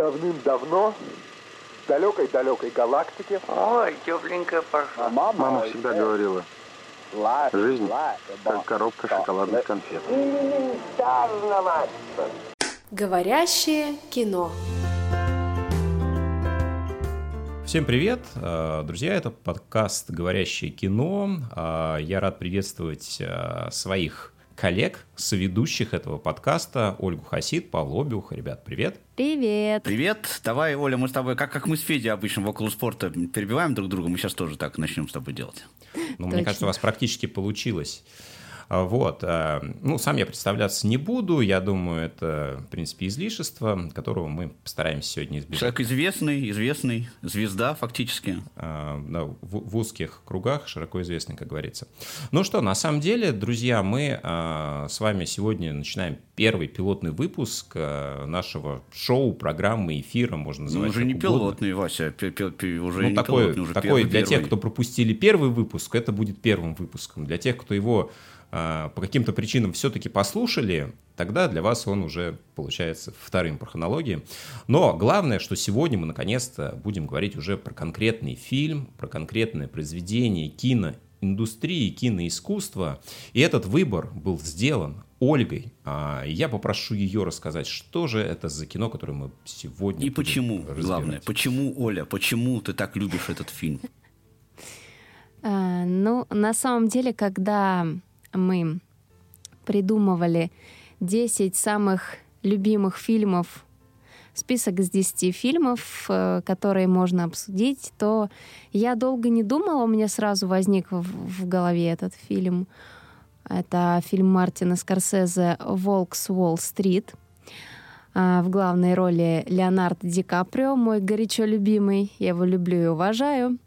Давным-давно в далекой-далекой галактике... Ой, тепленькая пошла. Мама всегда говорила, жизнь как коробка шоколадных конфет. Говорящее кино. Всем привет, друзья, это подкаст «Говорящее кино». Я рад приветствовать своих коллег, соведущих этого подкаста, Ольгу Хасид, Павла Обюха. Ребят, привет. Привет. Привет. Давай, Оля, мы с тобой, как мы с Федей обычно в «Около спорта» перебиваем друг друга, мы сейчас тоже так начнем с тобой делать. Ну, мне кажется, у вас практически получилось. Вот. Ну, сам я представляться не буду. Я думаю, это, в принципе, излишество, которого мы постараемся сегодня избежать. Человек известный, звезда фактически. В узких кругах широко известный, как говорится. Ну что, на самом деле, друзья, мы с вами сегодня начинаем первый пилотный выпуск нашего шоу, программы, эфира, можно называть. Ну, уже не пилотный, Вася, уже не пилотный, уже первый. Для тех, кто пропустили первый выпуск, это будет первым выпуском. Для тех, кто его... по каким-то причинам все-таки послушали, тогда для вас он уже получается вторым по хронологии. Но главное, что сегодня мы наконец-то будем говорить уже про конкретный фильм, про конкретное произведение киноиндустрии, киноискусства. И этот выбор был сделан Ольгой. Я попрошу ее рассказать, что же это за кино, которое мы сегодня будем разбирать. И почему, главное, почему, Оля, почему ты так любишь этот фильм? Ну, на самом деле, когда... мы придумывали 10 самых любимых фильмов, список с 10 фильмов, которые можно обсудить, то я долго не думала, у меня сразу возник в голове этот фильм. Это фильм Мартина Скорсезе «Волк с Уолл-стрит». В главной роли Леонардо Ди Каприо, мой горячо любимый, я его люблю и уважаю.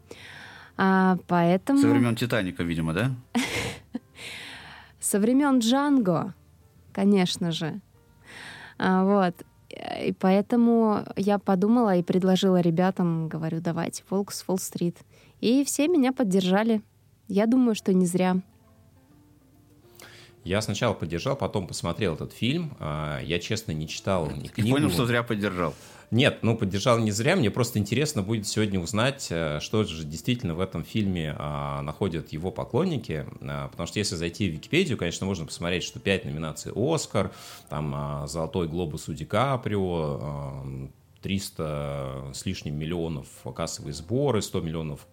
Поэтому... Со времен «Титаника», видимо, да? Со времен «Джанго», конечно же. Вот. И поэтому я подумала и предложила ребятам, говорю, давайте «Волк с Уолл-стрит». И все меня поддержали. Я думаю, что не зря. Я сначала поддержал, потом посмотрел этот фильм. Я, честно, не читал ни книгу. Ты понял, что зря поддержал? Нет, ну, поддержал не зря. Мне просто интересно будет сегодня узнать, что же действительно в этом фильме находят его поклонники. Потому что если зайти в Википедию, конечно, можно посмотреть, что 5 номинаций «Оскар», там «Золотой глобус» у Ди Каприо, 300 с лишним миллионов кассовые сборы, 100 миллионов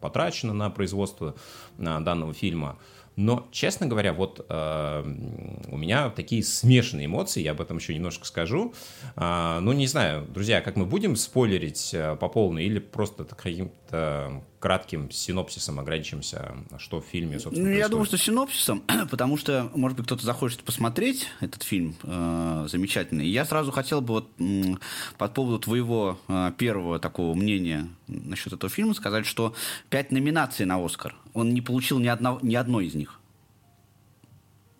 потрачено на производство данного фильма. Но, честно говоря, вот у меня такие смешанные эмоции, я об этом еще немножко скажу. Ну, не знаю, друзья, как мы будем спойлерить по полной или просто каким-то кратким синопсисом ограничимся, что в фильме, собственно, происходит? Ну, я думаю, что синопсисом, потому что, может быть, кто-то захочет посмотреть этот фильм замечательный. Я сразу хотел бы вот по поводу твоего первого такого мнения насчет этого фильма сказать, что 5 номинаций на «Оскар». Он не получил ни одной из них.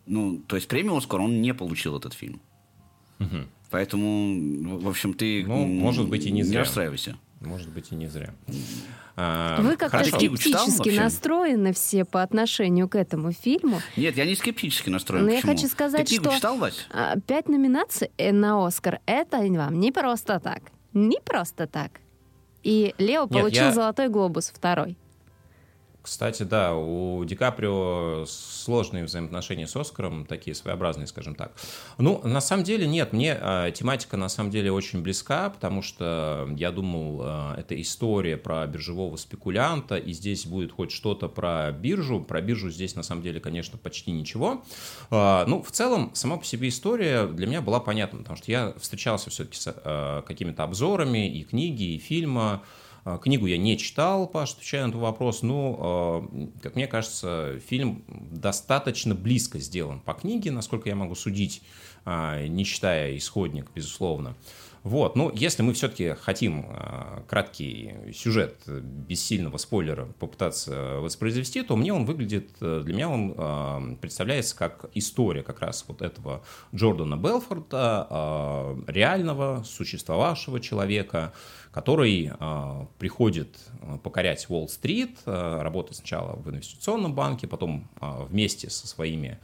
Ну, то есть премию «Оскар» он не получил, этот фильм. Угу. Поэтому, в общем, ты может быть, и не зря. Расстраивайся. Может быть, и не зря. Вы как-то скептически настроены все по отношению к этому фильму. Нет, я не скептически настроен. Но почему? Я хочу сказать, ты книгу читал, Вась? 5 номинаций на «Оскар» — это вам не просто так. Не просто так. И Лео получил «Золотой глобус» второй. Кстати, да, у Ди Каприо сложные взаимоотношения с Оскаром, такие своеобразные, скажем так. Ну, на самом деле, нет, мне тематика, на самом деле, очень близка, потому что я думал, это история про биржевого спекулянта, и здесь будет хоть что-то про биржу. Про биржу здесь, на самом деле, конечно, почти ничего. Ну, в целом, сама по себе история для меня была понятна, потому что я встречался все-таки с какими-то обзорами и книги, и фильма. Книгу я не читал, Паш, отвечая на этот вопрос, но, как мне кажется, фильм достаточно близко сделан по книге, насколько я могу судить, не читая исходник, безусловно. Вот, но если мы все-таки хотим краткий сюжет без сильного спойлера попытаться воспроизвести, то мне он выглядит, для меня он представляется как история как раз вот этого Джордана Белфорта, реального, существовавшего человека, который приходит покорять Уолл-стрит, работает сначала в инвестиционном банке, потом вместе со своими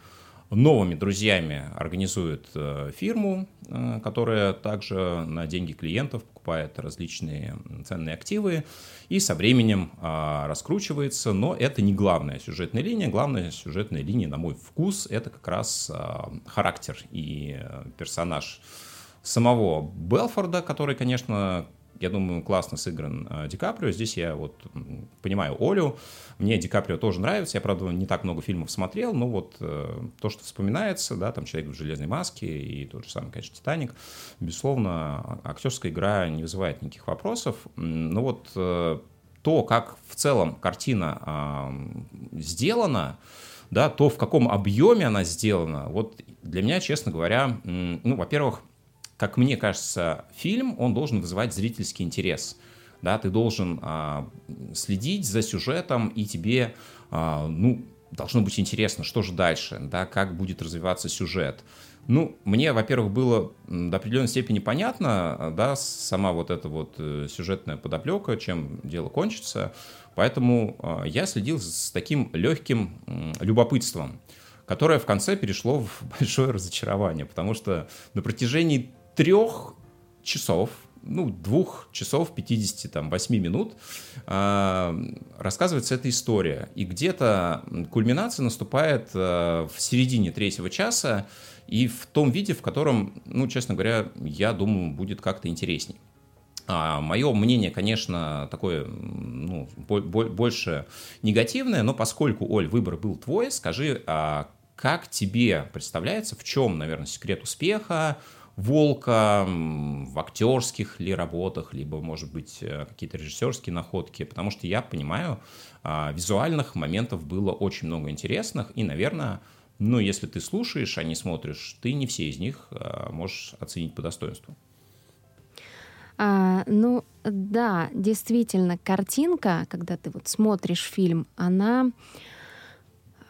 новыми друзьями организует фирму, которая также на деньги клиентов покупает различные ценные активы и со временем раскручивается, но это не главная сюжетная линия. Главная сюжетная линия, на мой вкус, это как раз характер и персонаж самого Белфорда, который, конечно, я думаю, классно сыгран Ди Каприо. Здесь я вот понимаю Олю. Мне Ди Каприо тоже нравится. Я, правда, не так много фильмов смотрел, но вот то, что вспоминается, да, там «Человек в железной маске» и тот же самый, конечно, «Титаник», безусловно, актерская игра не вызывает никаких вопросов. Но вот то, как в целом картина сделана, да, то, в каком объеме она сделана, вот для меня, честно говоря, ну, во-первых, как мне кажется, фильм, он должен вызывать зрительский интерес. Да, ты должен следить за сюжетом, и тебе, ну, должно быть интересно, что же дальше, да, как будет развиваться сюжет. Ну, мне, во-первых, было до определенной степени понятно, да, сама вот эта вот сюжетная подоплека, чем дело кончится, поэтому я следил с таким легким любопытством, которое в конце перешло в большое разочарование, потому что на протяжении 3 часов, ну, 2 часов 58 минут рассказывается эта история. И где-то кульминация наступает в середине 3-го часа и в том виде, в котором, ну, честно говоря, я думаю, будет как-то интересней. Мое мнение, конечно, такое, ну, больше негативное, но поскольку, Оль, выбор был твой, скажи, как тебе представляется, в чем, наверное, секрет успеха Волка в актерских ли работах, либо, может быть, какие-то режиссерские находки, потому что я понимаю, визуальных моментов было очень много интересных, и, наверное, ну, если ты слушаешь, а не смотришь, ты не все из них можешь оценить по достоинству. Ну, да, действительно, картинка, когда ты вот смотришь фильм, она...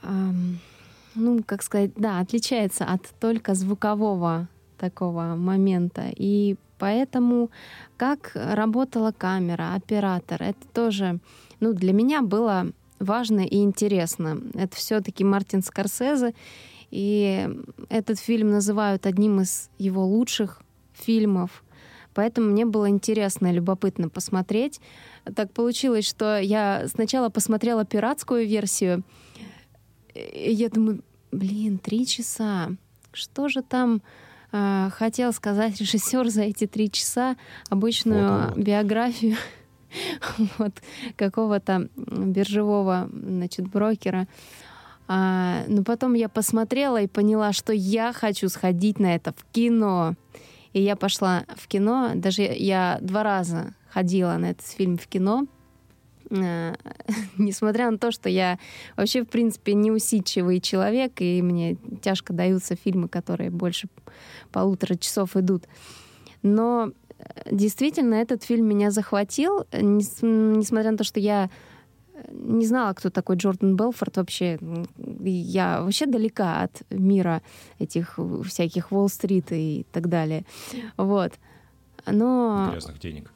ну, как сказать, да, отличается от только звукового такого момента. И поэтому, как работала камера, оператор, это тоже, ну, для меня было важно и интересно. Это все-таки Мартин Скорсезе, и этот фильм называют одним из его лучших фильмов. Поэтому мне было интересно и любопытно посмотреть. Так получилось, что я сначала посмотрела пиратскую версию. И я думаю, блин, 3 часа. Что же там хотел сказать режиссер за эти 3 часа? Обычную вот. Биографию вот, какого-то биржевого, значит, брокера. Но потом я посмотрела и поняла, что я хочу сходить на это в кино. И я пошла в кино, даже я 2 раза ходила на этот фильм в кино, несмотря на то, что я вообще, в принципе, неусидчивый человек, и мне тяжко даются фильмы, которые больше 1,5 часа идут. Но действительно этот фильм меня захватил, несмотря на то, что я не знала, кто такой Джордан Белфорт вообще. Я вообще далека от мира этих всяких Уолл-стрит и так далее. Вот. Но... Грязных денег.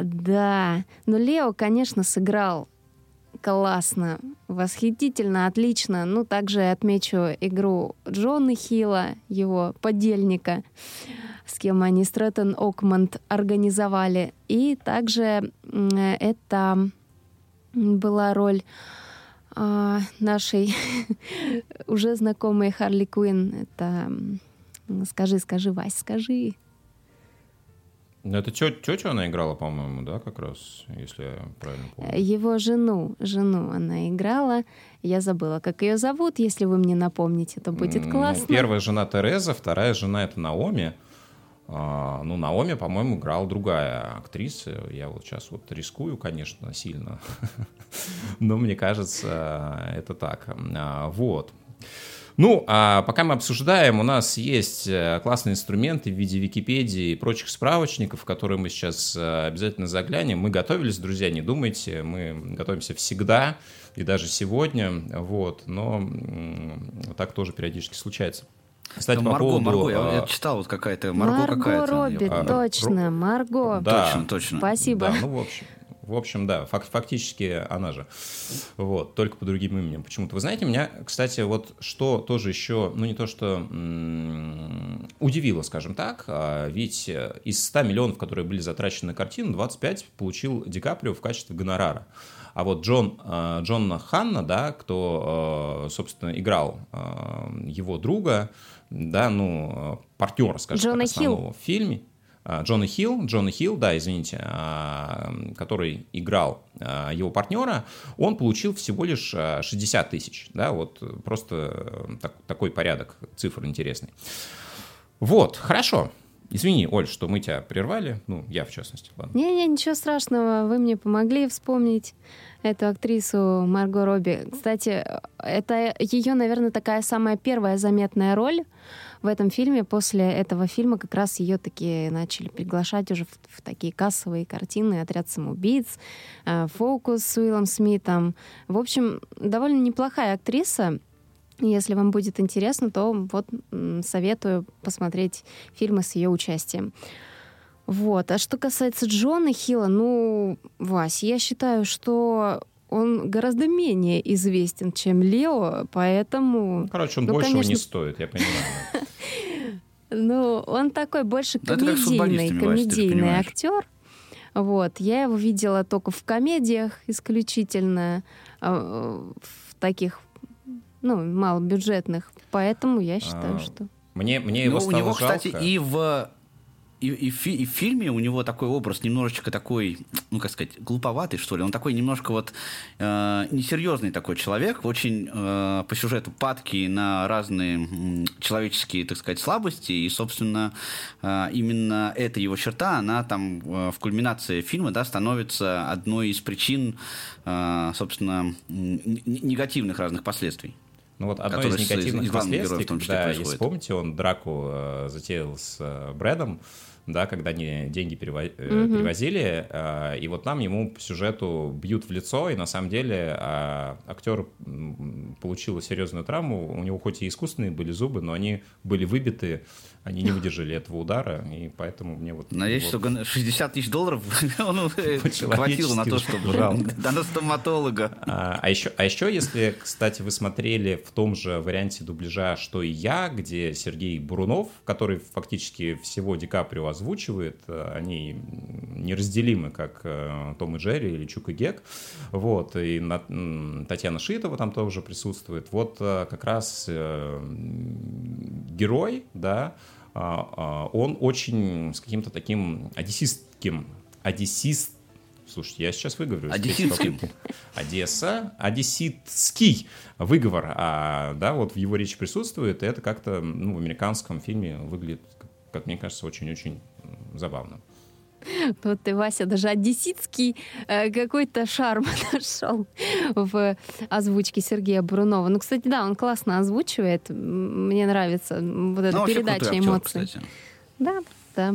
Да. Но Лео, конечно, сыграл классно, восхитительно, отлично. Ну, также отмечу игру Джона Хилла, его подельника, с кем они Стрэттон Оукмонт организовали. И также это... была роль нашей уже знакомой Харли Куинн. Это «Скажи, скажи, Вась, скажи». Это тетю она играла, по-моему, да, как раз, если я правильно помню. Его жену она играла. Я забыла, как ее зовут. Если вы мне напомните, то будет классно. Первая жена Тереза, вторая жена — это Наоми. Ну, Наоми, по-моему, играла другая актриса. Я вот сейчас вот рискую, конечно, сильно. Но мне кажется, это так. Вот. Ну, а пока мы обсуждаем, у нас есть классные инструменты в виде Википедии и прочих справочников, в которые мы сейчас обязательно заглянем. Мы готовились, друзья, не думайте, мы готовимся всегда и даже сегодня. Вот. Но так тоже периодически случается. Кстати, по поводу... Марго, я читал, вот какая-то Марго какая-то. Марго Робби, точно, Марго. Да, точно. Спасибо. Да, ну, в общем, В общем, да, фактически она же. Вот, только по другим именем почему-то. Вы знаете, меня, кстати, вот что тоже еще, ну не то что удивило, скажем так, ведь из 100 миллионов, которые были затрачены на картину, 25 получил Ди Каприо в качестве гонорара. А вот Джон Ханна, да, кто, собственно, играл его друга, да, ну, партнера, скажем так, основного в фильме. Джона Хилл, да, извините, который играл его партнера, он получил всего лишь 60 тысяч, да, вот просто такой порядок цифр интересный. Вот, хорошо. Извини, Оль, что мы тебя прервали, ну, я в частности. Не-не, ничего страшного, вы мне помогли вспомнить эту актрису Марго Робби. Кстати, это ее, наверное, такая самая первая заметная роль в этом фильме. После этого фильма как раз ее такие начали приглашать уже в такие кассовые картины. «Отряд самоубийц», «Фокус» с Уиллом Смитом. В общем, довольно неплохая актриса. Если вам будет интересно, то вот советую посмотреть фильмы с ее участием. Вот. А что касается Джона Хилла, ну, Вась, я считаю, что он гораздо менее известен, чем Лео, поэтому... Короче, он большего, конечно... не стоит, я понимаю. Ну, он такой больше комедийный актер. Вот. Я его видела только в комедиях исключительно, в таких, ну, малобюджетных. Поэтому я считаю, что... Мне его стало жалко. У него, кстати, и в... И в фильме у него такой образ немножечко такой, ну, как сказать, глуповатый, что ли. Он такой немножко вот несерьезный такой человек, очень по сюжету падкий на разные человеческие, так сказать, слабости. И, собственно, именно эта его черта, она там в кульминации фильма, да, становится одной из причин, собственно, негативных разных последствий. Ну вот одно из негативных последствий, когда, если помните, он драку затеял с Брэдом, да, когда они деньги перевозили, и вот нам ему по сюжету бьют в лицо, и на самом деле актер получил серьезную травму, у него хоть и искусственные были зубы, но они были выбиты, они не выдержали этого удара, и поэтому мне вот... Надеюсь, вот... что $60,000 хватило на то, чтобы до стоматолога. А еще, если, кстати, вы смотрели в том же варианте дубляжа, что и я, где Сергей Бурунов, который фактически всего Ди Каприо озвучивает, они неразделимы, как Том и Джерри или Чук и Гек, вот, и Татьяна Шитова там тоже присутствует, вот как раз герой, да, он очень с каким-то таким одесситским, слушайте, я сейчас выговорю. Одесситский выговор, да, вот в его речи присутствует, и это как-то, ну, в американском фильме выглядит, как мне кажется, очень-очень забавно. Вот ты, Вася, даже одесситский какой-то шарм нашел в озвучке Сергея Бурунова. Ну, кстати, да, он классно озвучивает. Мне нравится вот эта передача эмоций. Актер, да, да.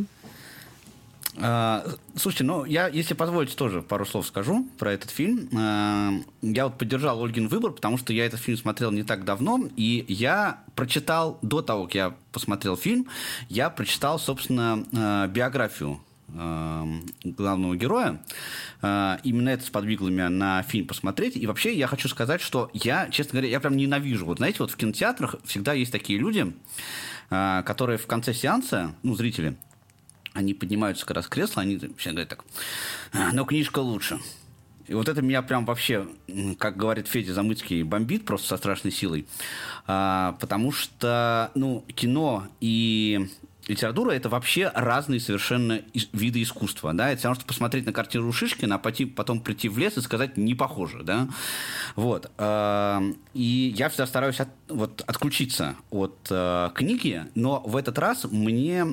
Слушайте, ну, я, если позволите, тоже пару слов скажу про этот фильм. Я вот поддержал Ольгин выбор, потому что я этот фильм смотрел не так давно, и я прочитал, до того, как я посмотрел фильм, я прочитал, собственно, биографию главного героя. Именно это сподвигло меня на фильм посмотреть. И вообще я хочу сказать, что я, честно говоря, я прям ненавижу. Вот знаете, вот в кинотеатрах всегда есть такие люди, которые в конце сеанса, ну, зрители, они поднимаются как раз с кресла, они все говорят так: но книжка лучше. И вот это меня прям вообще, как говорит Федя Замыцкий, бомбит просто со страшной силой. Потому что, ну, кино и литература — это вообще разные совершенно виды искусства, да, это все равно, что посмотреть на картину Шишкина, а потом прийти в лес и сказать «не похоже», да, вот, и я всегда стараюсь отключиться от книги, но в этот раз мне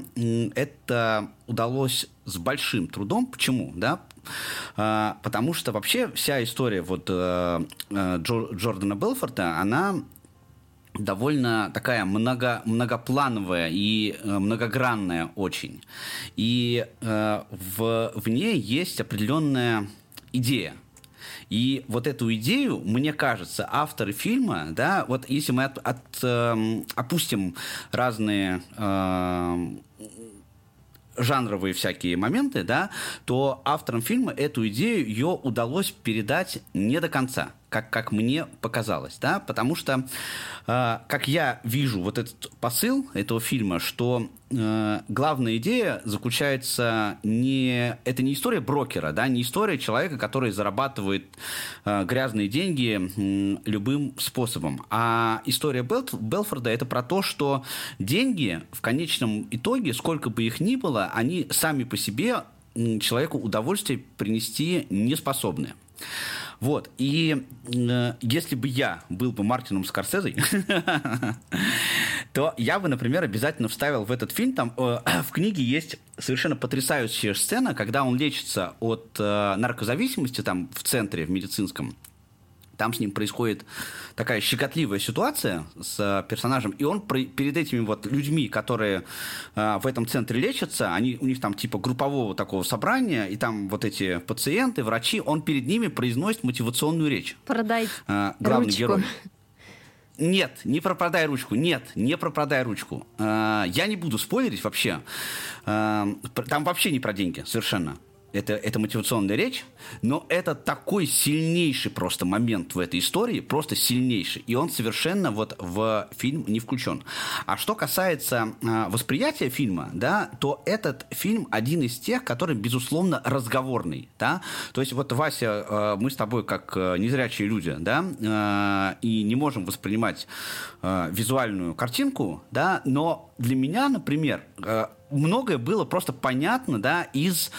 это удалось с большим трудом, почему, да, потому что вообще вся история вот Джордана Белфорта, она довольно такая многоплановая и многогранная очень. И в ней есть определенная идея. И вот эту идею, мне кажется, авторы фильма, да, вот если мы опустим разные жанровые всякие моменты, да, то авторам фильма эту идею ее удалось передать не до конца, как мне показалось, да, потому что, как я вижу вот этот посыл этого фильма, что главная идея заключается не... Это не история брокера, да, не история человека, который зарабатывает грязные деньги любым способом. А история Белфорда — это про то, что деньги в конечном итоге, сколько бы их ни было, они сами по себе человеку удовольствие принести не способны. Вот, и если бы я был бы Мартином Скорсезе, то я бы, например, обязательно вставил в этот фильм, там в книге есть совершенно потрясающая сцена, когда он лечится от наркозависимости, там в центре, в медицинском, там с ним происходит такая щекотливая ситуация с персонажем, и он перед этими вот людьми, которые в этом центре лечатся, у них там типа группового такого собрания, и там вот эти пациенты, врачи, он перед ними произносит мотивационную речь. Продай главный ручку. Герой. Нет, не продай ручку. Нет, не продай ручку. Я не буду спойлерить вообще. Там вообще не про деньги совершенно. Это мотивационная речь, но это такой сильнейший просто момент в этой истории, просто сильнейший, и он совершенно вот в фильм не включен. А что касается восприятия фильма, да, то этот фильм один из тех, который, безусловно, разговорный, да, то есть вот, Вася, мы с тобой как незрячие люди, да, и не можем воспринимать визуальную картинку, да, но для меня, например, многое было просто понятно, да, из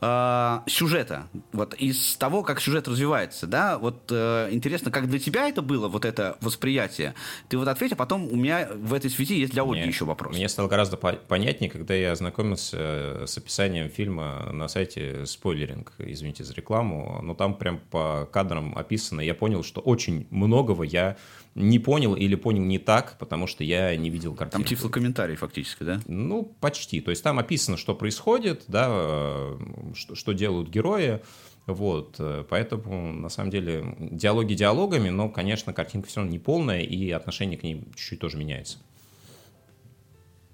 сюжета, вот, из того, как сюжет развивается, да, вот интересно, как для тебя это было, вот это восприятие, ты вот ответь, а потом у меня в этой связи есть для Ольги еще вопрос. Мне стало гораздо понятнее, когда я ознакомился с описанием фильма на сайте «Спойлеринг», извините за рекламу, но там прям по кадрам описано, я понял, что очень многого я не понял или понял не так, потому что я не видел картинку. Там тифлокомментарий фактически, да? Ну, почти. То есть там описано, что происходит, да, что делают герои. Вот. Поэтому, на самом деле, диалоги диалогами, но, конечно, картинка все равно не полная, и отношение к ней чуть-чуть тоже меняется.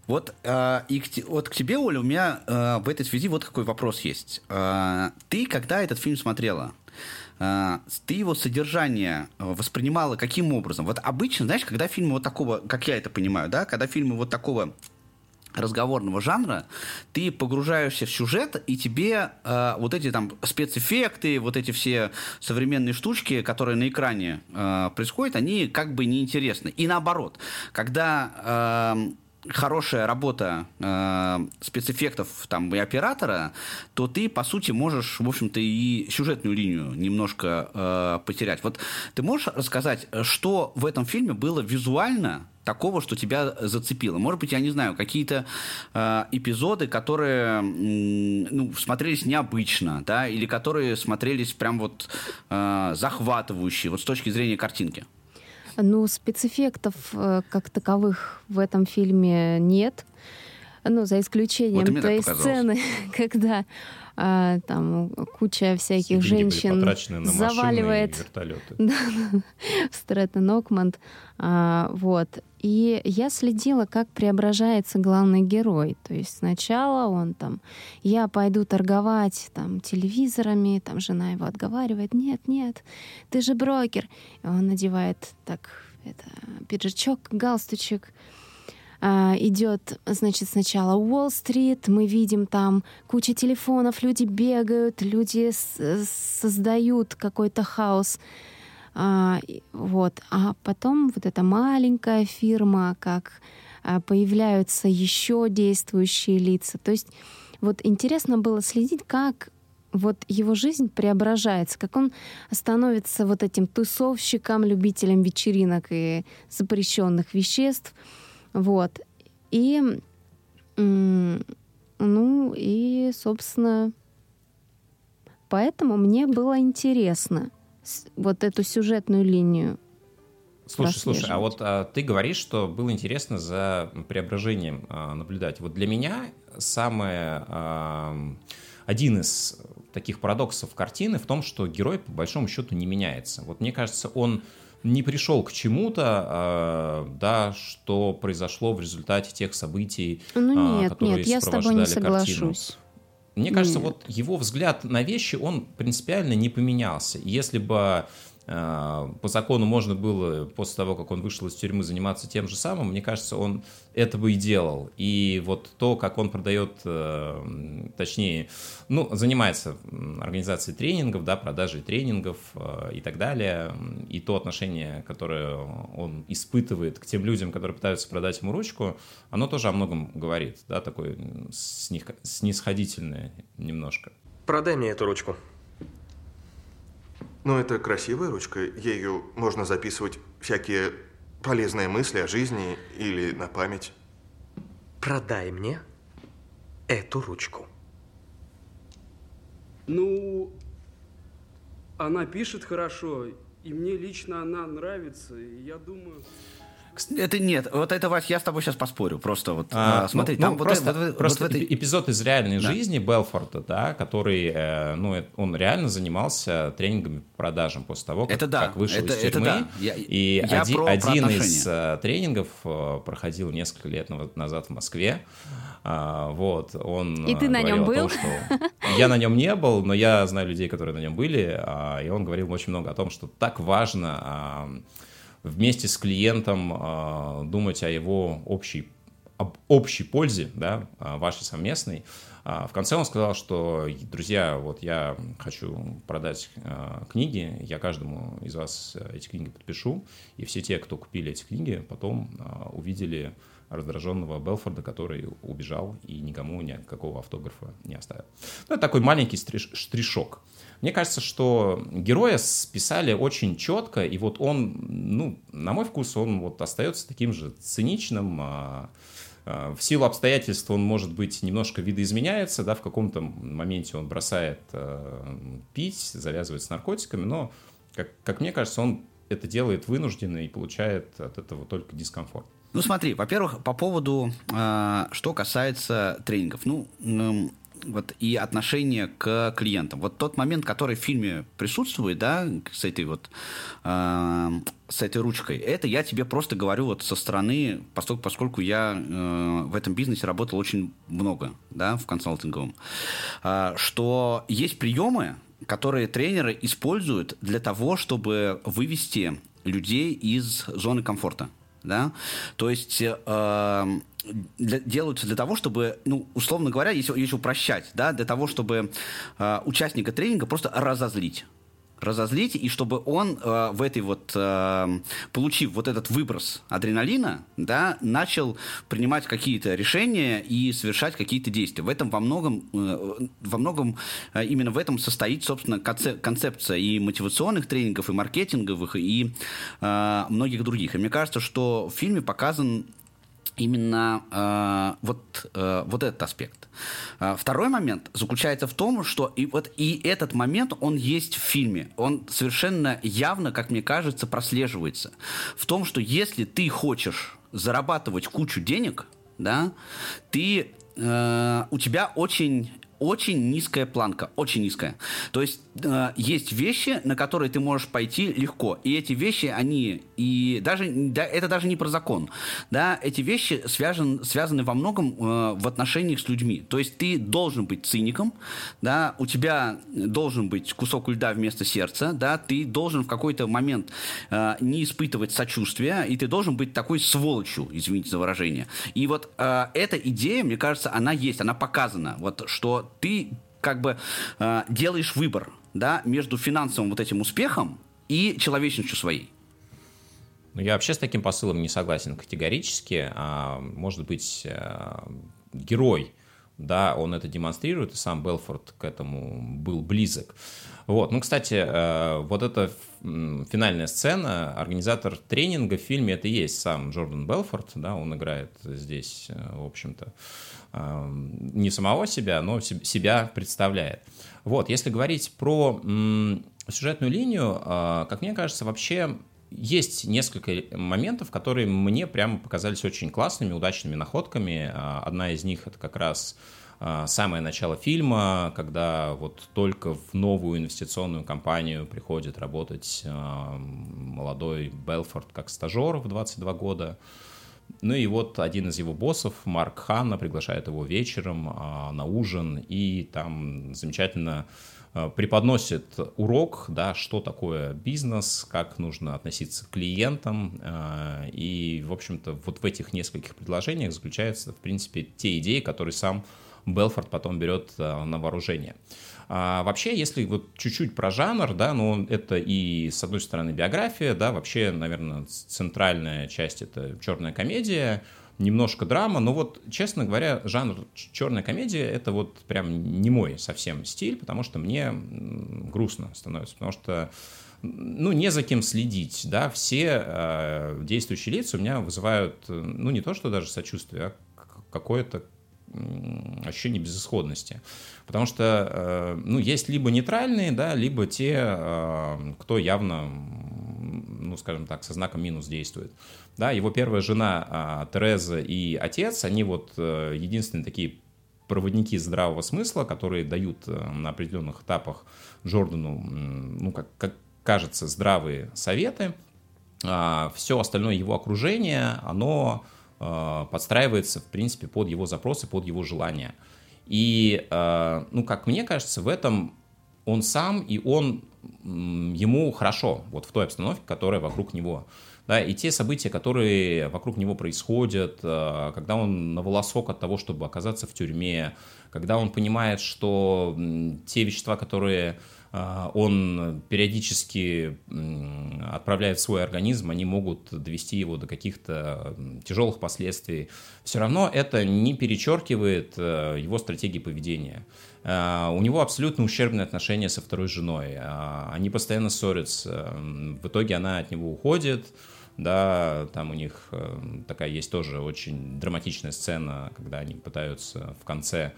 Вот, вот к тебе, Оля, у меня в этой связи вот какой вопрос есть. Ты, когда этот фильм смотрела, ты его содержание воспринимала каким образом? Вот обычно, знаешь, когда фильмы вот такого, как я это понимаю, да, когда фильмы вот такого разговорного жанра, ты погружаешься в сюжет, и тебе вот эти там спецэффекты, вот эти все современные штучки, которые на экране происходят, они как бы неинтересны. И наоборот, когда хорошая работа спецэффектов там, и оператора, то ты, по сути, можешь, в общем-то, и сюжетную линию немножко потерять. Вот ты можешь рассказать, что в этом фильме было визуально такого, что тебя зацепило? Может быть, я не знаю, какие-то эпизоды, которые смотрелись необычно, да, или которые смотрелись прям вот захватывающие, вот с точки зрения картинки? Ну, спецэффектов как таковых в этом фильме нет. Ну, за исключением вот той сцены, когда там куча всяких женщин заваливает в Стрэттон Оукмонт. Вот. И я следила, как преображается главный герой. То есть сначала он там, я пойду торговать там, телевизорами, там жена его отговаривает, нет, ты же брокер. И он надевает так, пиджачок, галстучек, идет, значит, сначала Уолл-стрит, мы видим там куча телефонов, люди бегают, люди создают какой-то хаос. Вот. А потом вот эта маленькая фирма, как появляются еще действующие лица. То есть вот интересно было следить, как вот его жизнь преображается, как он становится вот этим тусовщиком, любителем вечеринок и запрещенных веществ. Вот. И, собственно, поэтому мне было интересно вот эту сюжетную линию. Слушай, а вот ты говоришь, что было интересно за преображением наблюдать. Вот для меня один из таких парадоксов картины в том, что герой, по большому счету, не меняется. Вот мне кажется, он не пришел к чему-то, да, что произошло в результате тех событий, которые сопровождали картину. Мне кажется, вот его взгляд на вещи, он принципиально не поменялся. Если бы по закону можно было после того, как он вышел из тюрьмы, заниматься тем же самым, мне кажется, он это бы и делал. И вот то, как он продает, точнее, ну, занимается организацией тренингов, да, продажей тренингов и так далее, и то отношение, которое он испытывает к тем людям, которые пытаются продать ему ручку, оно тоже о многом говорит, да, такое снисходительное немножко. «Продай мне эту ручку». Но это красивая ручка, ею можно записывать всякие полезные мысли о жизни или на память. Продай мне эту ручку. Ну, она пишет хорошо, и мне лично она нравится, и я думаю... Это нет, вот это, Вась, я с тобой сейчас поспорю. Просто вот, смотри, там вот просто эпизод из реальной жизни Белфорта, да, который, ну, он реально занимался тренингами по продажам после того, как вышел из тюрьмы. Да. И один из тренингов проходил несколько лет назад в Москве. Вот, он и ты на нем был? Том, что... Я на нем не был, но я знаю людей, которые на нем были, и он говорил очень много о том, что так важно... вместе с клиентом думать о его общей пользе, да, вашей совместной. В конце он сказал, что, друзья, вот я хочу продать книги, я каждому из вас эти книги подпишу, и все те, кто купили эти книги, потом увидели раздраженного Белфорда, который убежал и никому никакого автографа не оставил. Ну, это такой маленький штришок. Мне кажется, что героя списали очень четко, и вот он, ну, на мой вкус, он вот остается таким же циничным. В силу обстоятельств он, может быть, немножко видоизменяется, да, в каком-то моменте он бросает пить, завязывает с наркотиками, но, как мне кажется, он это делает вынужденно и получает от этого только дискомфорт. Ну, смотри, во-первых, по поводу, что касается тренингов, вот, и отношение к клиентам. Вот тот момент, который в фильме присутствует, да, с этой вот с этой ручкой, это я тебе просто говорю вот со стороны, поскольку я в этом бизнесе работал очень много, да, в консалтинговом, что есть приемы, которые тренеры используют для того, чтобы вывести людей из зоны комфорта. Да? То есть делаются для того, чтобы, ну, условно говоря, если упрощать, да, для того, чтобы участника тренинга просто разозлить, и чтобы он в этой вот, получив вот этот выброс адреналина, да, начал принимать какие-то решения и совершать какие-то действия. В этом во многом именно в этом состоит, собственно, концепция и мотивационных тренингов, и маркетинговых, и многих других. И мне кажется, что в фильме показан именно вот этот аспект. Второй момент заключается в том, что и этот момент, он есть в фильме. Он совершенно явно, как мне кажется, прослеживается. В том, что если ты хочешь зарабатывать кучу денег, да, у тебя очень... очень низкая планка, очень низкая. То есть есть вещи, на которые ты можешь пойти легко. И эти вещи, это даже не про закон. Да, эти вещи связаны во многом в отношениях с людьми. То есть ты должен быть циником, да, у тебя должен быть кусок льда вместо сердца, да, ты должен в какой-то момент не испытывать сочувствия, и ты должен быть такой сволочью, извините за выражение. И вот эта идея, мне кажется, она есть, она показана, вот, что ты как бы делаешь выбор, да, между финансовым вот этим успехом и человечностью своей. Ну, я вообще с таким посылом не согласен категорически. Может быть, герой, да, он это демонстрирует, и сам Белфорт к этому был близок. Вот. Ну, кстати, вот эта финальная сцена, организатор тренинга в фильме, это и есть сам Джордан Белфорт, да, он играет здесь, в общем-то, не самого себя, но себя представляет. Вот, если говорить про сюжетную линию, как мне кажется, вообще есть несколько моментов, которые мне прямо показались очень классными, удачными находками. Одна из них — это как раз самое начало фильма, когда вот только в новую инвестиционную компанию приходит работать молодой Белфорт как стажер в 22 года. Ну и вот один из его боссов, Марк Ханна, приглашает его вечером на ужин и там замечательно преподносит урок, да, что такое бизнес, как нужно относиться к клиентам. И, в общем-то, вот в этих нескольких предложениях заключаются, в принципе, те идеи, которые сам Белфорт потом берет на вооружение. Вообще, если вот чуть-чуть про жанр, да, ну, это и, с одной стороны, биография, да, вообще, наверное, центральная часть — это черная комедия, немножко драма, но вот, честно говоря, жанр черная комедия — это вот прям не мой совсем стиль, потому что мне грустно становится, потому что, ну, не за кем следить, да, все действующие лица у меня вызывают, ну, не то что даже сочувствие, а какое-то ощущение безысходности. Потому что, ну, есть либо нейтральные, да, либо те, кто явно, ну, скажем так, со знаком минус действует. Да, его первая жена Тереза и отец, они вот единственные такие проводники здравого смысла, которые дают на определенных этапах Джордану, ну, как кажется, здравые советы. Все остальное его окружение, оно подстраивается, в принципе, под его запросы, под его желания. И, ну, как мне кажется, в этом он сам, и он, ему хорошо вот в той обстановке, которая вокруг него. Да, и те события, которые вокруг него происходят, когда он на волосок от того, чтобы оказаться в тюрьме, когда он понимает, что те вещества, которые он периодически отправляет в свой организм, они могут довести его до каких-то тяжелых последствий. Все равно это не перечеркивает его стратегии поведения. У него абсолютно ущербные отношения со второй женой. Они постоянно ссорятся. В итоге она от него уходит. Да, там у них такая есть тоже очень драматичная сцена, когда они пытаются в конце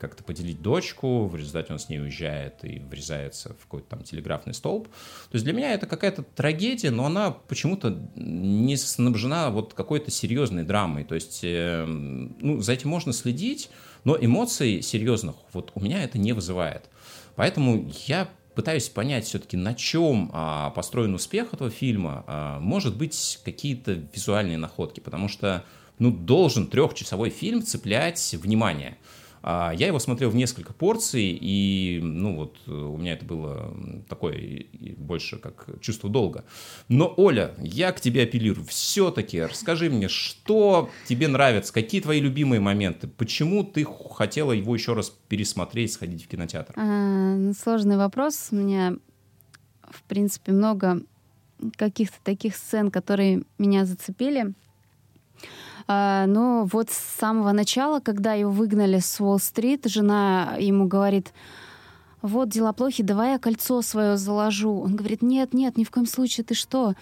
как-то поделить дочку, в результате он с ней уезжает и врезается в какой-то там телеграфный столб. То есть для меня это какая-то трагедия, но она почему-то не снабжена вот какой-то серьезной драмой. То есть, ну, за этим можно следить, но эмоций серьезных вот у меня это не вызывает. Поэтому я пытаюсь понять все-таки, на чем построен успех этого фильма. Может быть, какие-то визуальные находки, потому что, ну, должен трехчасовой фильм цеплять внимание. Я его смотрел в несколько порций, и, ну, вот у меня это было такое больше как чувство долга. Но, Оля, я к тебе апеллирую. Все-таки расскажи мне, что тебе нравится, какие твои любимые моменты, почему ты хотела его еще раз пересмотреть, сходить в кинотеатр? Сложный вопрос. У меня, в принципе, много каких-то таких сцен, которые меня зацепили. Но вот с самого начала, когда его выгнали с Уолл-стрит, жена ему говорит: вот дела плохи, давай я кольцо свое заложу. Он говорит: нет, нет, ни в коем случае, ты что?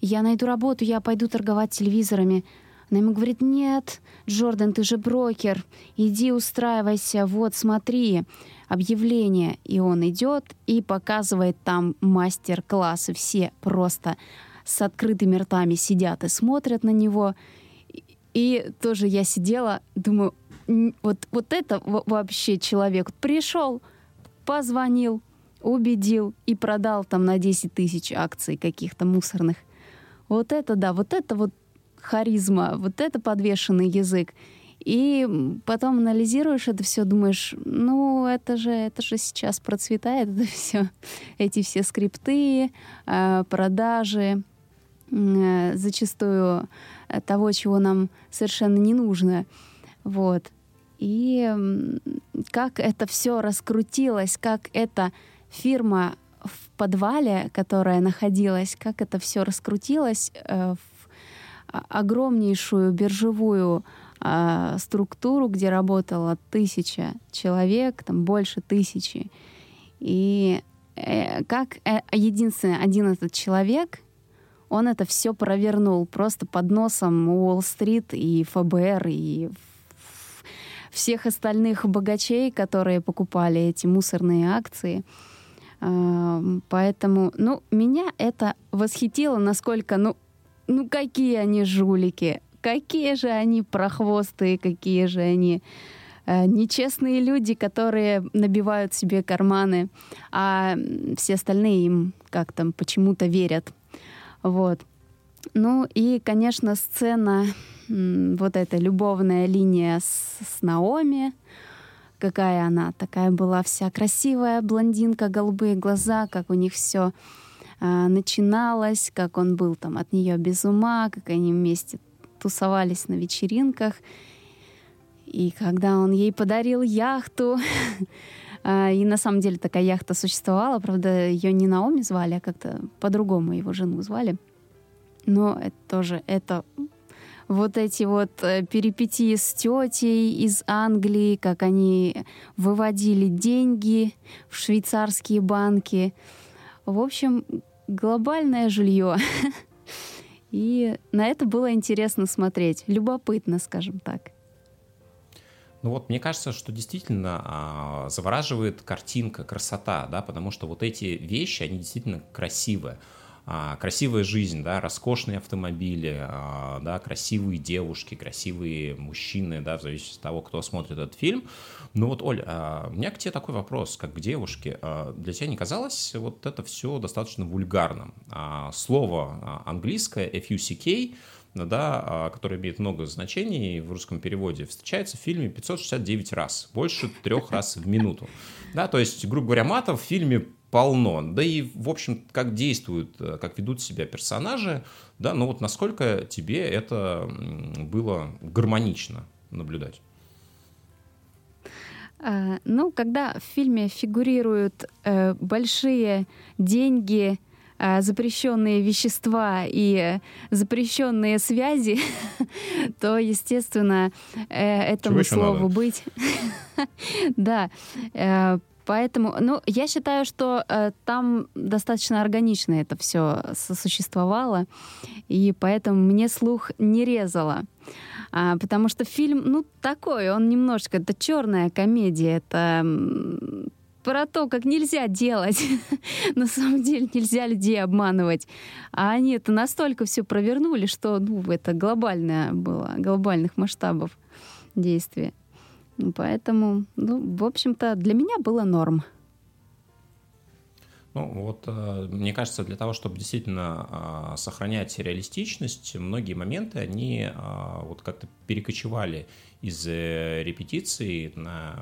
Я найду работу, я пойду торговать телевизорами. Она ему говорит: нет, Джордан, ты же брокер, иди устраивайся, вот смотри, объявление. И он идет и показывает там мастер-классы, все просто с открытыми ртами сидят и смотрят на него. И тоже я сидела, думаю, вот это вообще человек пришел, позвонил, убедил и продал там на 10 тысяч акций каких-то мусорных. Вот это да, вот это вот харизма, вот это подвешенный язык. И потом анализируешь это все, думаешь, ну это же сейчас процветает, это все, эти все скрипты, продажи, зачастую того, чего нам совершенно не нужно. Вот. И как это все раскрутилось, как эта фирма в подвале, которая находилась, как это все раскрутилось в огромнейшую биржевую структуру, где работало 1000 человек, там больше 1000. И как единственный один этот человек, он это все провернул просто под носом Уолл-стрит и ФБР, и всех остальных богачей, которые покупали эти мусорные акции. Поэтому, ну, меня это восхитило, насколько, ну какие они жулики, какие же они прохвостые, какие же они нечестные люди, которые набивают себе карманы, а все остальные им как там почему-то верят. Вот. Ну и, конечно, сцена, вот эта любовная линия с Наоми. Какая она такая была вся красивая, блондинка, голубые глаза, как у них все начиналось, как он был там от нее без ума, как они вместе тусовались на вечеринках. И когда он ей подарил яхту, и на самом деле такая яхта существовала, правда, ее не Наоми звали, а как-то по-другому его жену звали. Но это тоже, это вот эти вот перипетии с тетей из Англии, как они выводили деньги в швейцарские банки. В общем, глобальное жилье. И на это было интересно смотреть. Любопытно, скажем так. Ну вот, мне кажется, что действительно завораживает картинка, красота, да, потому что вот эти вещи, они действительно красивые. Красивая жизнь, да, роскошные автомобили, да, красивые девушки, красивые мужчины, да, в зависимости от того, кто смотрит этот фильм. Ну вот, Оль, у меня к тебе такой вопрос, как к девушке. Для тебя не казалось вот это все достаточно вульгарным? Слово английское «fuck», да, которое имеет много значений в русском переводе, встречается в фильме 569 раз, больше 3 раз в минуту. Да, то есть, грубо говоря, матов в фильме полно. Да и, в общем, как действуют, как ведут себя персонажи, да, но вот насколько тебе это было гармонично наблюдать? Ну, когда в фильме фигурируют большие деньги, запрещенные вещества и запрещенные связи, то, естественно, этому слову быть. Да, поэтому, ну, я считаю, что там достаточно органично это все сосуществовало, и поэтому мне слух не резало. Потому что фильм, ну, такой, он немножко, это черная комедия, это про то, как нельзя делать. На самом деле нельзя людей обманывать. А они это настолько все провернули, что, ну, это глобальное было, глобальных масштабов действия. Поэтому, ну, в общем-то, для меня было норм. Ну, вот, мне кажется, для того, чтобы действительно сохранять реалистичность, многие моменты, они вот как-то перекочевали из репетиций на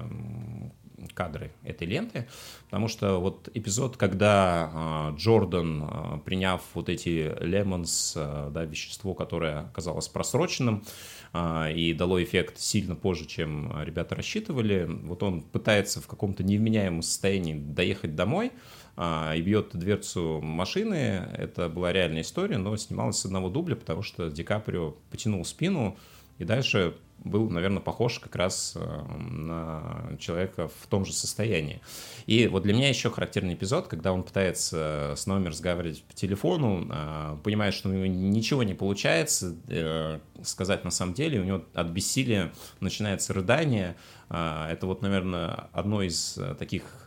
кадры этой ленты, потому что вот эпизод, когда Джордан, приняв вот эти лемонс, да, вещество, которое оказалось просроченным и дало эффект сильно позже, чем ребята рассчитывали, вот он пытается в каком-то невменяемом состоянии доехать домой и бьет дверцу машины. Это была реальная история, но снималась с одного дубля, потому что Ди Каприо потянул спину, и дальше был, наверное, похож как раз на человека в том же состоянии. И вот для меня еще характерный эпизод, когда он пытается с Наоми разговаривать по телефону, понимает, что у него ничего не получается сказать на самом деле, у него от бессилия начинается рыдание. Это вот, наверное, одно из таких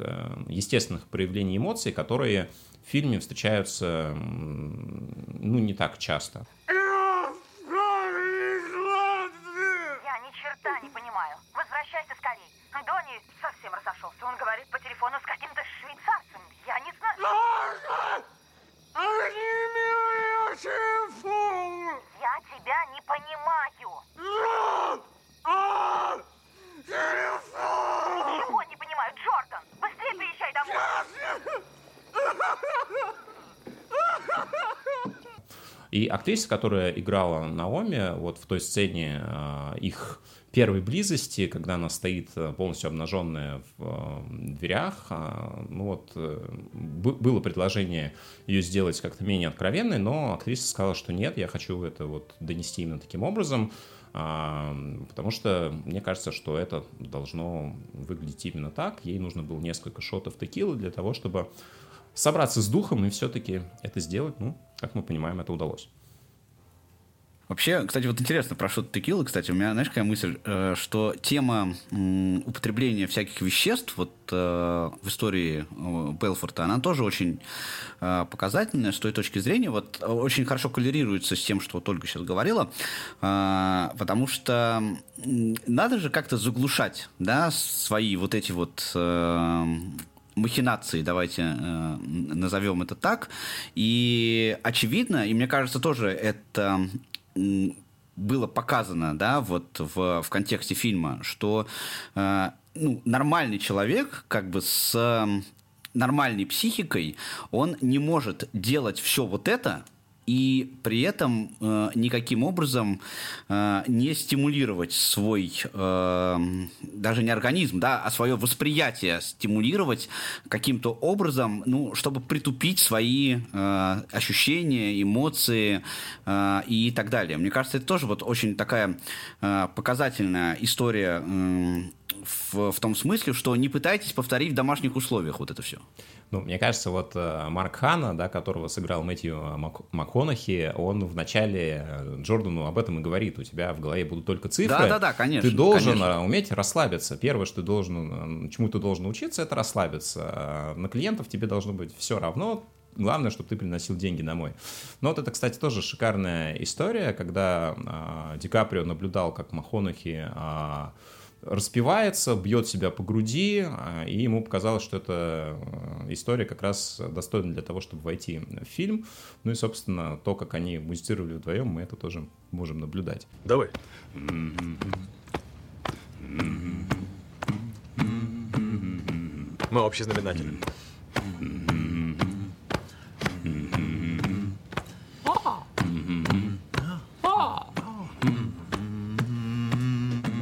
естественных проявлений эмоций, которые в фильме встречаются, ну, не так часто. И актриса, которая играла Наоми вот в той сцене их первой близости, когда она стоит полностью обнаженная в дверях, ну вот, было предложение ее сделать как-то менее откровенной, но актриса сказала, что нет, я хочу это вот донести именно таким образом, потому что мне кажется, что это должно выглядеть именно так. Ей нужно было несколько шотов текилы для того, чтобы собраться с духом и все-таки это сделать. Ну, как мы понимаем, это удалось. Вообще, кстати, вот интересно про шот текилы, кстати, у меня, знаешь, какая мысль, что тема употребления всяких веществ вот в истории Белфорта, она тоже очень показательная с той точки зрения, вот очень хорошо коллерируется с тем, что вот Ольга сейчас говорила, потому что надо же как-то заглушать, да, свои вот эти вот... махинации, давайте назовем это так. И очевидно, и мне кажется, тоже это было показано, да, вот в контексте фильма, что нормальный человек, как бы с нормальной психикой, он не может делать все вот это и при этом никаким образом не стимулировать свой, даже не организм, да, а свое восприятие стимулировать каким-то образом, ну, чтобы притупить свои ощущения, эмоции и так далее. Мне кажется, это тоже вот очень такая показательная история в том смысле, что не пытайтесь повторить в домашних условиях вот это все. Ну, мне кажется, вот Марк Ханна, да, которого сыграл Мэтью Макконахи, он в начале Джордану об этом и говорит. У тебя в голове будут только цифры. Да, конечно. Ты должен уметь расслабиться. Первое, что ты должен, чему ты должен учиться, это расслабиться. На клиентов тебе должно быть все равно. Главное, чтобы ты приносил деньги домой. Но вот это, кстати, тоже шикарная история, когда Ди Каприо наблюдал, как Макконахи... распевается, бьет себя по груди, и ему показалось, что эта история как раз достойна для того, чтобы войти в фильм. Ну и, собственно, то, как они музицировали вдвоем, мы это тоже можем наблюдать. Давай. Мы общий знаменатель.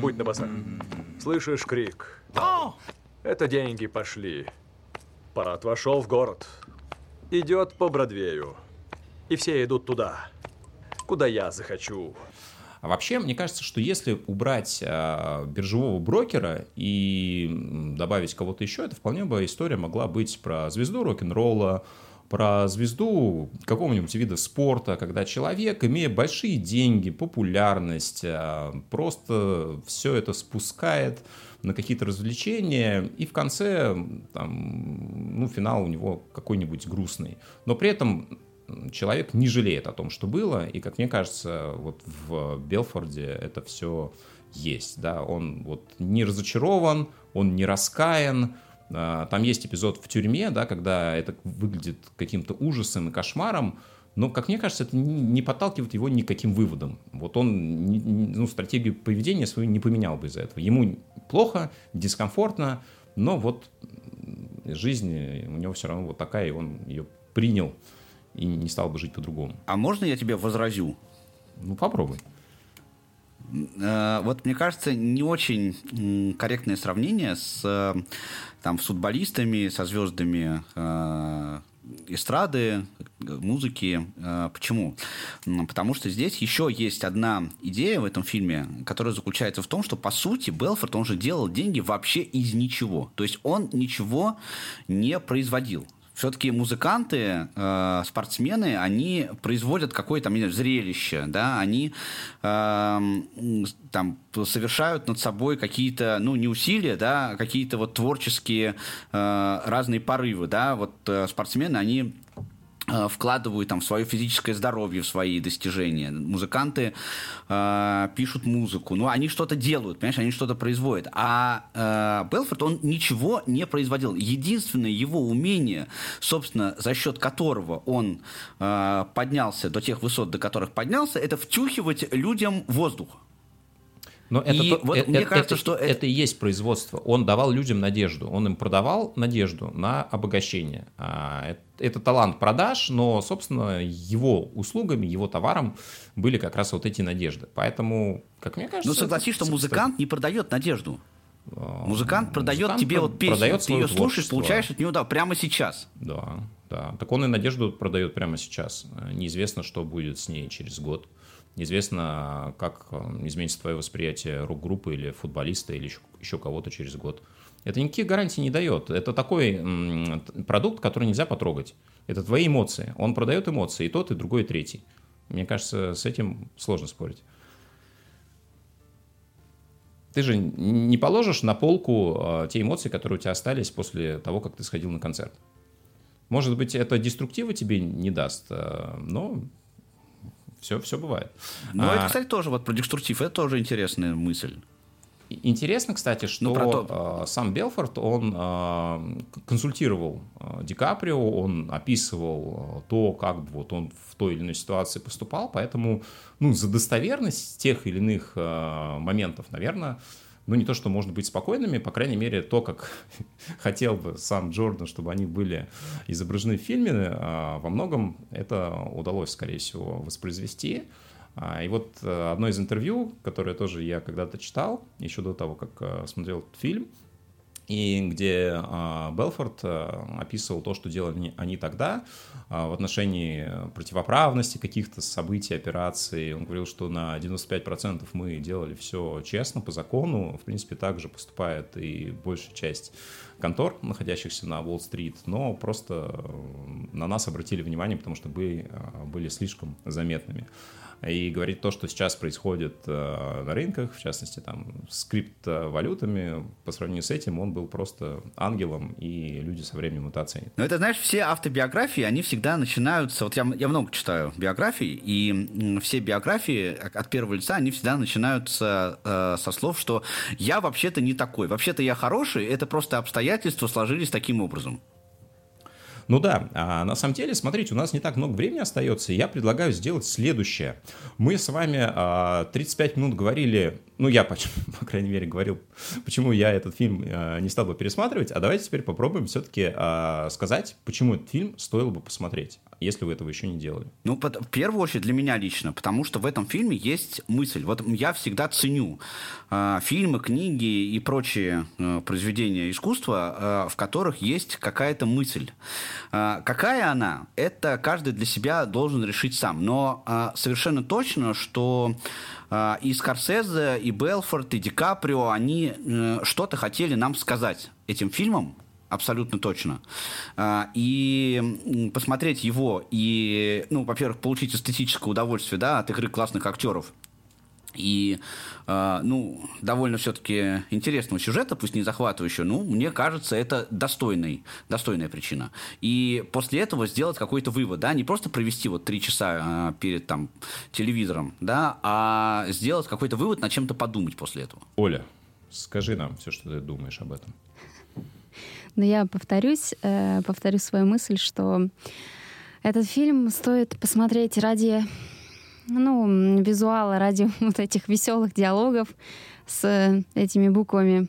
Будь на басах. Слышишь крик? Это деньги пошли. Парад вошел в город. Идет по Бродвею. И все идут туда, куда я захочу. А вообще, мне кажется, что если убрать биржевого брокера и добавить кого-то еще, это вполне бы история могла быть про звезду рок-н-ролла, про звезду какого-нибудь вида спорта, когда человек, имея большие деньги, популярность, просто все это спускает на какие-то развлечения, и в конце там, ну, финал у него какой-нибудь грустный. Но при этом человек не жалеет о том, что было, и, как мне кажется, вот в Белфорде это все есть. Да? Он вот не разочарован, он не раскаян. Там есть эпизод в тюрьме, да, когда это выглядит каким-то ужасом и кошмаром, но, как мне кажется, это не подталкивает его никаким выводом. Вот он стратегию поведения свою не поменял бы из-за этого. Ему плохо, дискомфортно, но вот жизнь у него все равно вот такая, и он ее принял и не стал бы жить по-другому. А можно я тебе возразю? Ну, попробуй. Вот, мне кажется, не очень корректное сравнение с там, футболистами, со звездами эстрады, музыки. Почему? Потому что здесь еще есть одна идея в этом фильме, которая заключается в том, что, по сути, Белфорт, он же делал деньги вообще из ничего. То есть он ничего не производил. Все-таки музыканты, спортсмены, они производят какое-то там, не знаю, зрелище, да, они там совершают над собой какие-то, ну, не усилия, да, какие-то вот творческие разные порывы, да, вот спортсмены, они вкладывают там в свое физическое здоровье, в свои достижения. Музыканты пишут музыку, ну, они что-то делают, понимаешь, они что-то производят. А Белфорт, он ничего не производил. Единственное его умение, собственно, за счет которого он поднялся до тех высот, до которых поднялся, это втюхивать людям воздух. Но это и есть производство. Он давал людям надежду. Он им продавал надежду на обогащение. Это талант продаж, но, собственно, его услугами, его товаром были как раз вот эти надежды. Поэтому, как мне кажется... Ну, согласись, что музыкант не продает надежду. Музыкант продает тебе вот песню. Ты ее слушаешь, получаешь от нее прямо сейчас. Да. Так он и надежду продает прямо сейчас. Неизвестно, что будет с ней через год. Неизвестно, как изменится твое восприятие рок-группы или футболиста, или еще кого-то через год. Это никаких гарантий не дает. Это такой продукт, который нельзя потрогать. Это твои эмоции. Он продает эмоции, и тот, и другой, и третий. Мне кажется, с этим сложно спорить. Ты же не положишь на полку те эмоции, которые у тебя остались после того, как ты сходил на концерт. Может быть, это деструктива тебе не даст, но все бывает. Ну, это, кстати, тоже вот про деструктив, это тоже интересная мысль. Интересно, кстати, что сам Белфорт, он консультировал Ди Каприо, он описывал то, как вот он в той или иной ситуации поступал, поэтому за достоверность тех или иных моментов, наверное, не то, что можно быть спокойными, по крайней мере, то, как хотел бы сам Джордан, чтобы они были изображены в фильме, во многом это удалось, скорее всего, воспроизвести. И вот одно из интервью, которое тоже я когда-то читал, еще до того, как смотрел этот фильм, и где Белфорт описывал то, что делали они тогда в отношении противоправности каких-то событий, операций. Он говорил, что на 95% мы делали все честно, по закону. В принципе, так же поступает и большая часть контор, находящихся на Уолл-стрит. Но просто на нас обратили внимание, потому что мы были слишком заметными. И говорить то, что сейчас происходит на рынках, в частности, там, с криптовалютами, по сравнению с этим он был просто ангелом, и люди со временем это оценят. Но это, знаешь, все автобиографии, они всегда начинаются... Вот я много читаю биографий, и все биографии от первого лица, они всегда начинаются со слов, что «я вообще-то не такой, вообще-то я хороший, это просто обстоятельства сложились таким образом». Ну да, на самом деле, смотрите, у нас не так много времени остается, и я предлагаю сделать следующее. Мы с вами 35 минут говорили, я, по крайней мере, говорил, почему я этот фильм не стал бы пересматривать, а давайте теперь попробуем все-таки сказать, почему этот фильм стоило бы посмотреть, если вы этого еще не делали. В первую очередь для меня лично, потому что в этом фильме есть мысль. Вот я всегда ценю фильмы, книги и прочие произведения искусства, в которых есть какая-то мысль. Какая она? Это каждый для себя должен решить сам. Но совершенно точно, что и Скорсезе, и Белфорт, и Ди Каприо, они что-то хотели нам сказать этим фильмом. Абсолютно точно. И посмотреть его, и, во-первых, получить эстетическое удовольствие, от игры классных актеров. И, довольно все-таки интересного сюжета, пусть не захватывающего, мне кажется, это достойная причина. И после этого сделать какой-то вывод, не просто провести 3 часа перед телевизором, а сделать какой-то вывод, над чем-то подумать после этого. Оля, скажи нам все, что ты думаешь об этом. Я повторю свою мысль, что этот фильм стоит посмотреть ради визуала, ради вот этих веселых диалогов с этими буквами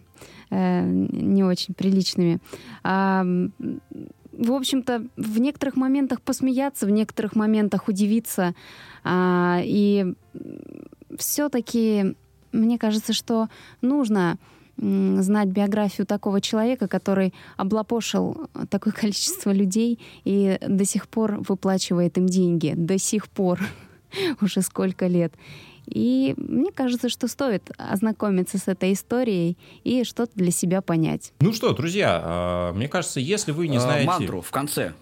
не очень приличными. В общем-то, в некоторых моментах посмеяться, в некоторых моментах удивиться. И все-таки мне кажется, что нужно знать биографию такого человека, который облапошил такое количество людей и до сих пор выплачивает им деньги. До сих пор. Уже сколько лет. И мне кажется, что стоит ознакомиться с этой историей и что-то для себя понять. Друзья, мне кажется, если вы не знаете... Мантру в конце.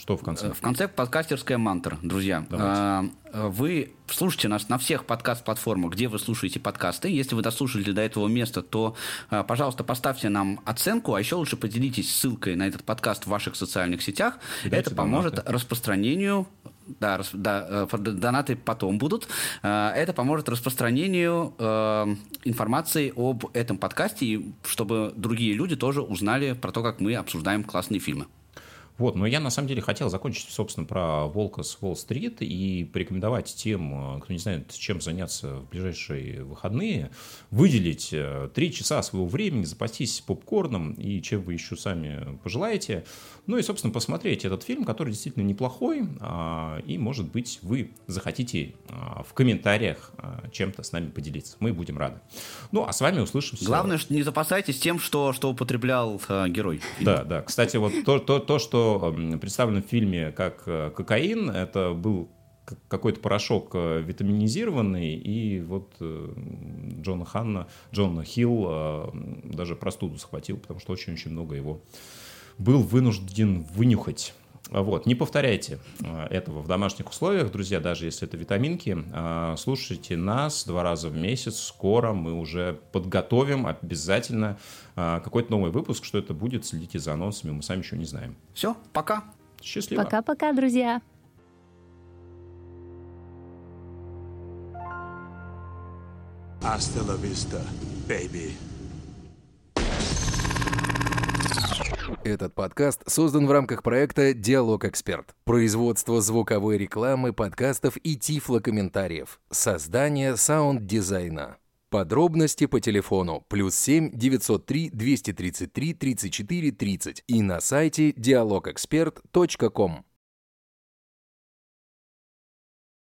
Что в конце? В конце подкастерская мантра, друзья. Давайте. Вы слушайте нас на всех подкаст-платформах, где вы слушаете подкасты. Если вы дослушали до этого места, то, пожалуйста, поставьте нам оценку, а еще лучше поделитесь ссылкой на этот подкаст в ваших социальных сетях. Это поможет распространению... Да, донаты потом будут. Это поможет распространению информации об этом подкасте, и чтобы другие люди тоже узнали про то, как мы обсуждаем классные фильмы. Но я на самом деле хотел закончить, собственно, про «Волка с Уолл-стрит» и порекомендовать тем, кто не знает, чем заняться в ближайшие выходные, выделить 3 часа своего времени, запастись попкорном и чем вы еще сами пожелаете. И, собственно, посмотреть этот фильм, который действительно неплохой, и, может быть, вы захотите в комментариях чем-то с нами поделиться. Мы будем рады. А с вами услышимся. Главное, что не запасайтесь тем, что употреблял герой. Да. Кстати, вот то, что представлен в фильме как кокаин, это был какой-то порошок витаминизированный, и вот Джона Хилл даже простуду схватил, потому что очень-очень много его был вынужден вынюхать. Вот, не повторяйте этого в домашних условиях, друзья, даже если это витаминки. Слушайте нас 2 раза в месяц, скоро мы уже подготовим обязательно какой-то новый выпуск, что это будет, следите за анонсами, мы сами еще не знаем. Все, пока. Счастливо. Пока-пока, друзья. Hasta la vista, baby. Этот подкаст создан в рамках проекта «Диалог-эксперт». Производство звуковой рекламы, подкастов и тифлокомментариев. Создание саунд-дизайна. Подробности по телефону +7 903 233 34 30 и на сайте dialogexpert.com.